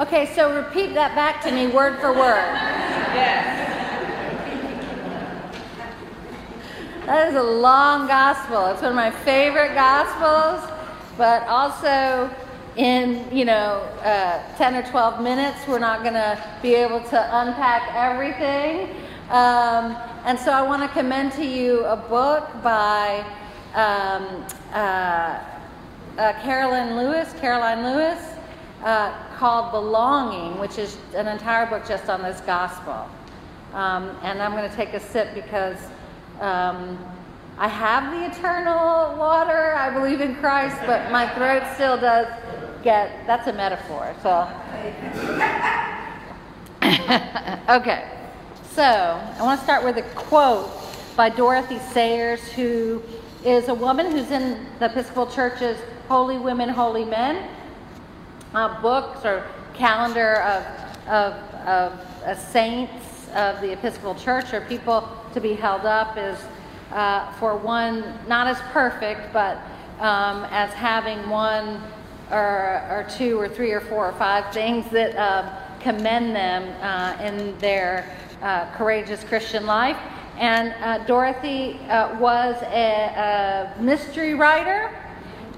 Okay, so repeat that back to me word for word. Yes. That is a long gospel. It's one of my favorite gospels, but also in, 10 or 12 minutes, we're not going to be able to unpack everything. And so I want to commend to you a book by Caroline Lewis, called Belonging, which is an entire book just on this gospel. And I'm going to take a sip because I have the eternal water, I believe in Christ, but my throat still does get, that's a metaphor, so. Okay, so I want to start with a quote by Dorothy Sayers, who is a woman who's in the Episcopal Church's Holy Women, Holy Men books or calendar of saints of the Episcopal Church, or people to be held up as for one, not as perfect, but as having one or two or three or four or five things that commend them in their courageous Christian life. And Dorothy was a mystery writer,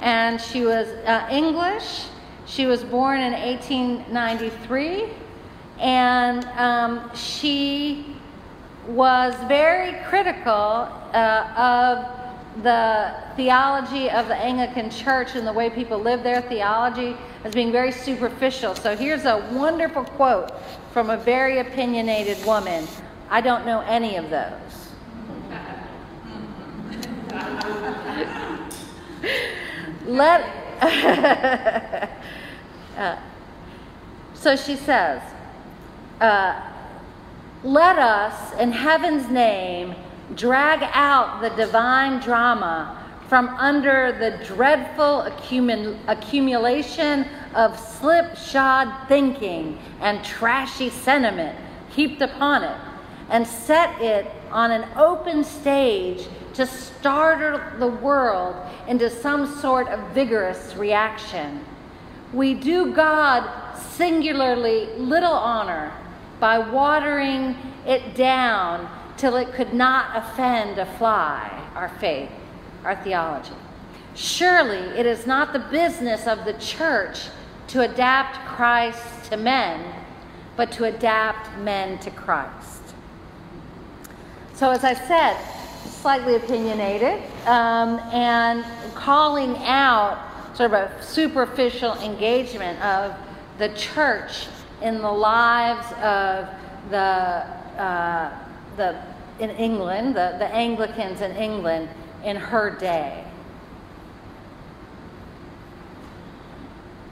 and she was English. She was born in 1893, and she was very critical of the theology of the Anglican Church and the way people live their theology as being very superficial. So here's a wonderful quote from a very opinionated woman. I don't know any of those. So she says, let us, in heaven's name, drag out the divine drama from under the dreadful accumulation of slipshod thinking and trashy sentiment heaped upon it, and set it on an open stage to startle the world into some sort of vigorous reaction. We do God singularly little honor by watering it down till it could not offend a fly, our faith, our theology. Surely it is not the business of the church to adapt Christ to men, but to adapt men to Christ. So as I said, slightly opinionated, and calling out sort of a superficial engagement of the church in the lives of the Anglicans in England in her day.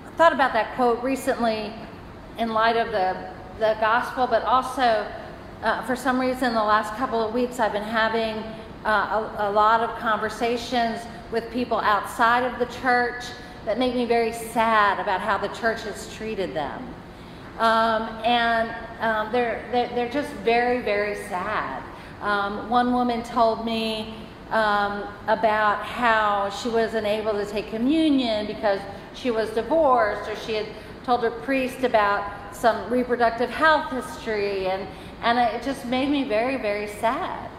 I thought about that quote recently in light of the gospel, but also for some reason the last couple of weeks I've been having a lot of conversations with people outside of the church that make me very sad about how the church has treated them. They're just very, very sad. One woman told me about how she wasn't able to take communion because she was divorced, or she had told her priest about some reproductive health history, and it just made me very, very sad.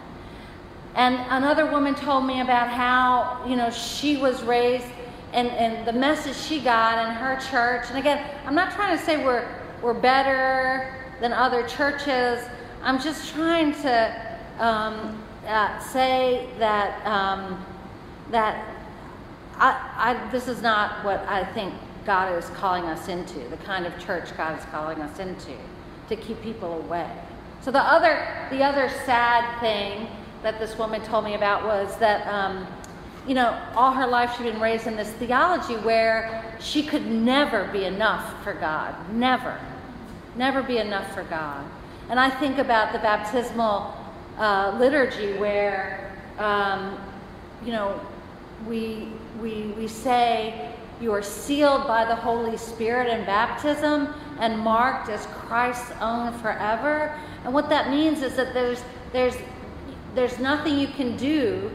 And another woman told me about how, she was raised and the message she got in her church. And again, I'm not trying to say we're better than other churches. I'm just trying to say that this is not what I think God is calling us into, the kind of church God is calling us into, to keep people away. So the other sad thing that this woman told me about was that all her life she'd been raised in this theology where she could never be enough for God, never be enough for God. And I think about the baptismal liturgy where, we say you are sealed by the Holy Spirit in baptism and marked as Christ's own forever. And what that means is that there's nothing you can do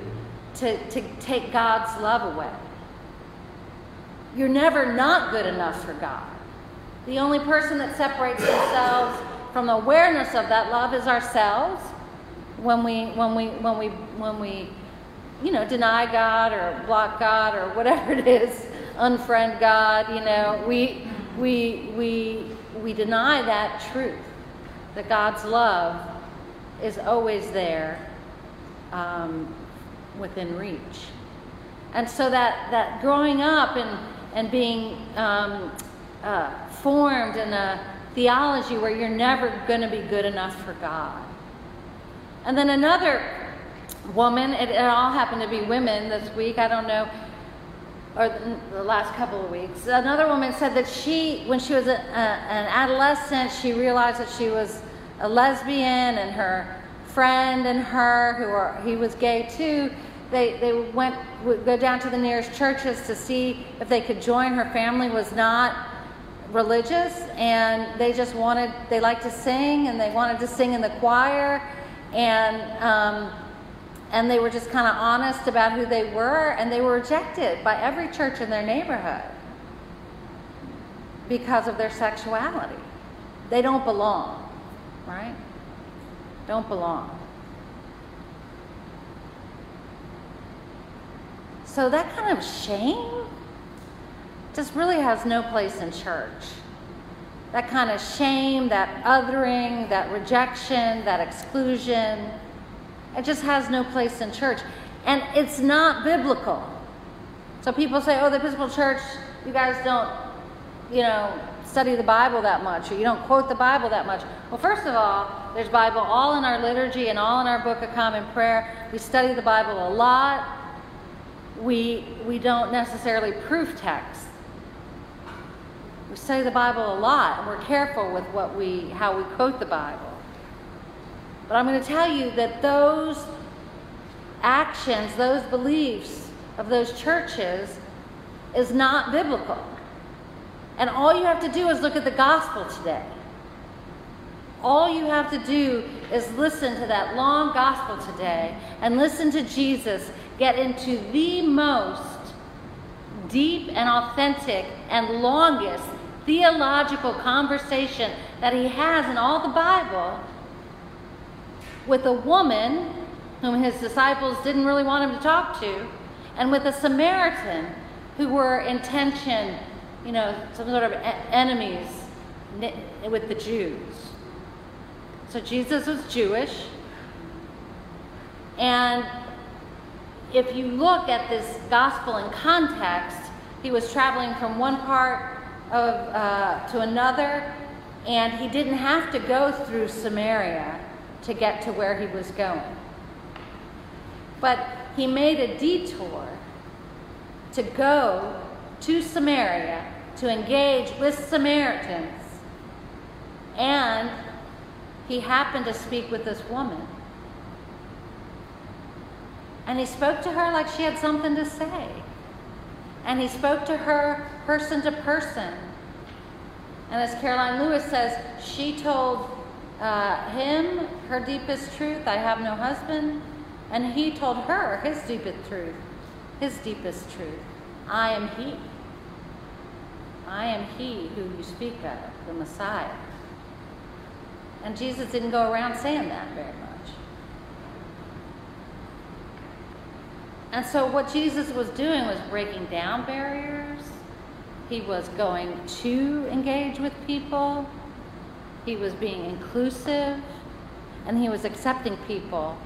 to take God's love away. You're never not good enough for God. The only person that separates themselves from the awareness of that love is ourselves. When we deny God or block God or whatever it is, unfriend God, we deny that truth, that God's love is always there within reach. And so that growing up and being formed in a theology where you're never going to be good enough for God. And then another woman, it all happened to be women this week, I don't know, or the last couple of weeks, another woman said that she, when she was an adolescent, she realized that she was a lesbian, and her friend and her, he was gay too, they would go down to the nearest churches to see if they could join. Her family was not religious, and they liked to sing, and they wanted to sing in the choir, and they were just kind of honest about who they were, and they were rejected by every church in their neighborhood because of their sexuality. They don't belong, right? Don't belong. So that kind of shame just really has no place in church. That kind of shame, that othering, that rejection, that exclusion, it just has no place in church. And it's not biblical. So people say, oh, the Episcopal Church, you guys don't, study the Bible that much, or you don't quote the Bible that much. Well, first of all, there's Bible all in our liturgy and all in our Book of Common Prayer. We study the Bible a lot. We don't necessarily proof text. We study the Bible a lot, and we're careful with how we quote the Bible. But I'm going to tell you that those actions, those beliefs of those churches is not biblical. And all you have to do is look at the gospel today. All you have to do is listen to that long gospel today and listen to Jesus get into the most deep and authentic and longest theological conversation that he has in all the Bible with a woman whom his disciples didn't really want him to talk to, and with a Samaritan who were in tension, some sort of enemies with the Jews. So Jesus was Jewish, and if you look at this gospel in context, he was traveling from one part to another, and he didn't have to go through Samaria to get to where he was going. But he made a detour to go to Samaria, to engage with Samaritans, and he happened to speak with this woman. And he spoke to her like she had something to say. And he spoke to her person to person. And as Caroline Lewis says, she told him her deepest truth, I have no husband. And he told her his deepest truth, I am he. I am he who you speak of, the Messiah. And Jesus didn't go around saying that very much. And so what Jesus was doing was breaking down barriers. He was going to engage with people. He was being inclusive. And he was accepting people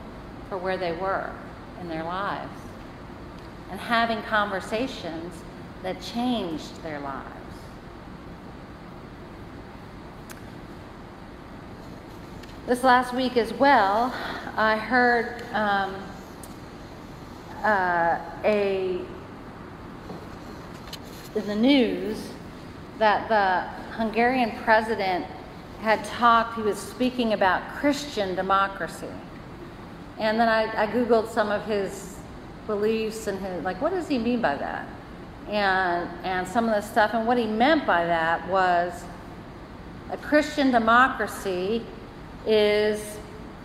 for where they were in their lives and having conversations that changed their lives. This last week as well, I heard in the news that the Hungarian president had talked, he was speaking about Christian democracy. And then I Googled some of his beliefs and his, what does he mean by that? And some of the stuff, and what he meant by that was a Christian democracy is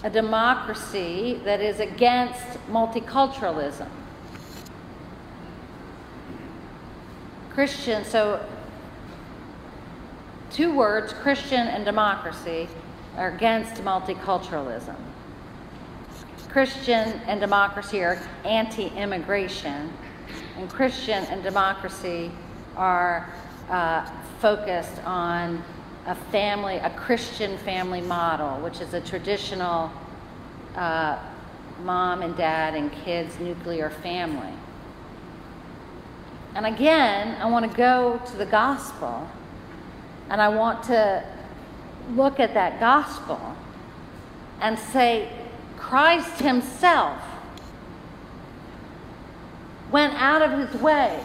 a democracy that is against multiculturalism. Christian, so Two words, Christian and democracy, are against multiculturalism. Christian and democracy are anti-immigration, and Christian and democracy are focused on a Christian family model, which is a traditional mom and dad and kids nuclear family. And again, I want to go to the gospel, and I want to look at that gospel and say, Christ himself went out of his way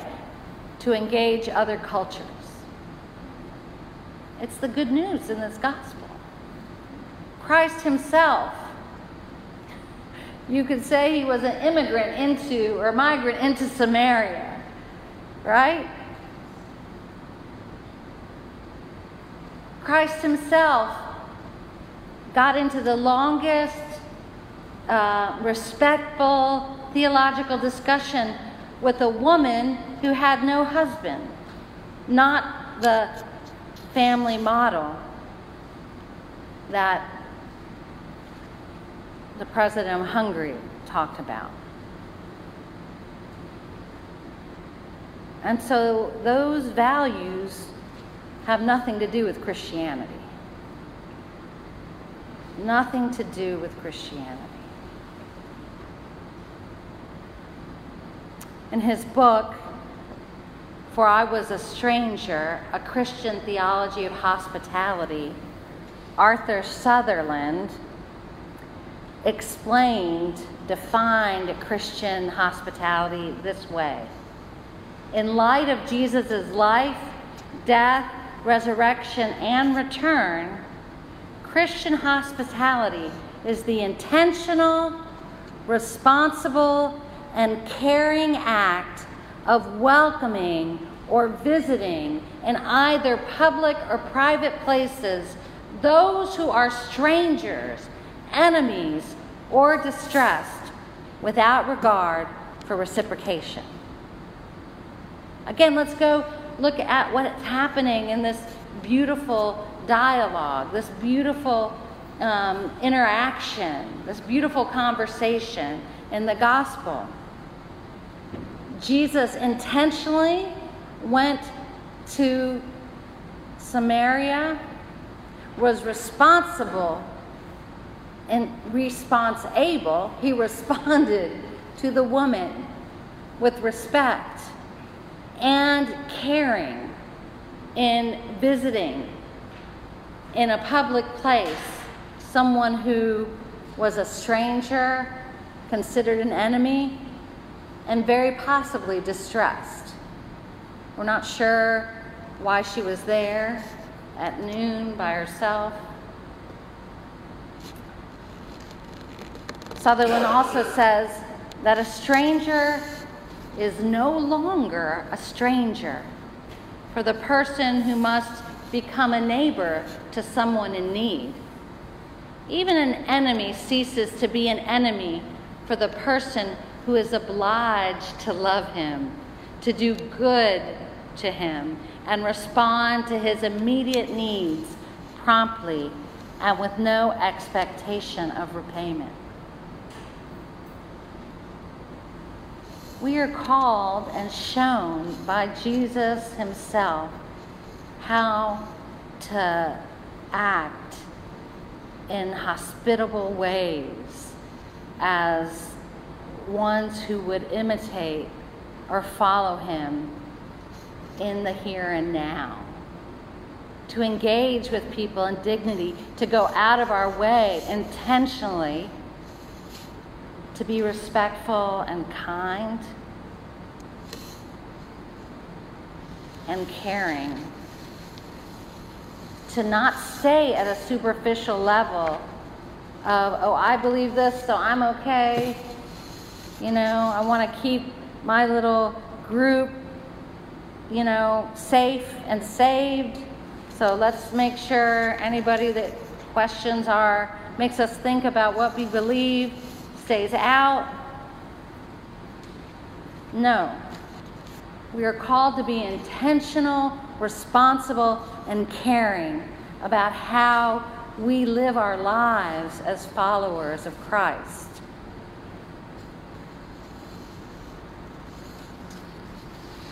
to engage other cultures. It's the good news in this gospel. Christ himself, you could say he was an immigrant into, or migrant into Samaria, right? Christ himself got into the longest respectful theological discussion with a woman who had no husband, not the family model that the president of Hungary talked about. And so those values have nothing to do with Christianity. Nothing to do with Christianity. In his book, For I Was a Stranger, A Christian Theology of Hospitality, Arthur Sutherland defined Christian hospitality this way. In light of Jesus' life, death, resurrection, and return, Christian hospitality is the intentional, responsible, and caring act of welcoming or visiting in either public or private places those who are strangers, enemies, or distressed without regard for reciprocation. Again, let's go look at what's happening in this beautiful dialogue, this beautiful interaction, this beautiful conversation in the gospel. Jesus intentionally went to Samaria, was responsible and responsible. He responded to the woman with respect and caring in visiting in a public place someone who was a stranger, considered an enemy, and very possibly distressed. We're not sure why she was there at noon by herself. Sutherland also says that a stranger is no longer a stranger for the person who must become a neighbor to someone in need. Even an enemy ceases to be an enemy for the person who is obliged to love him, to do good to him, and respond to his immediate needs promptly and with no expectation of repayment. We are called and shown by Jesus himself how to act in hospitable ways as ones who would imitate or follow him in the here and now. To engage with people in dignity, to go out of our way intentionally, to be respectful and kind and caring. To not stay at a superficial level of, oh, I believe this, so I'm okay. You know, I want to keep my little group, you know, safe and saved. So let's make sure anybody that questions our, makes us think about what we believe, stays out. No. We are called to be intentional, responsible and caring about how we live our lives as followers of Christ.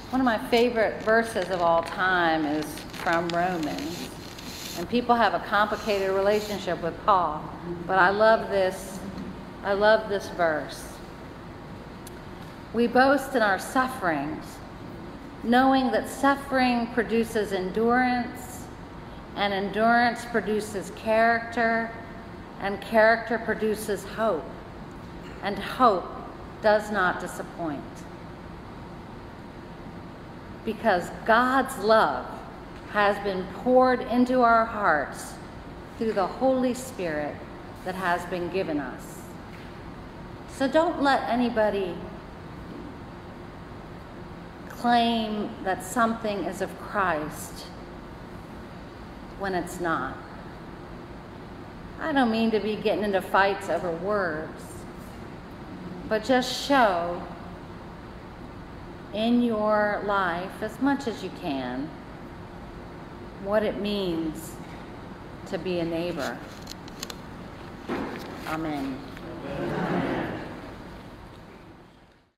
One of my favorite verses of all time is from Romans. And people have a complicated relationship with Paul, but I love this verse. We boast in our sufferings, knowing that suffering produces endurance, and endurance produces character, and character produces hope, and hope does not disappoint. Because God's love has been poured into our hearts through the Holy Spirit that has been given us. So don't let anybody claim that something is of Christ when it's not. I don't mean to be getting into fights over words, but just show in your life, as much as you can, what it means to be a neighbor. Amen. Amen.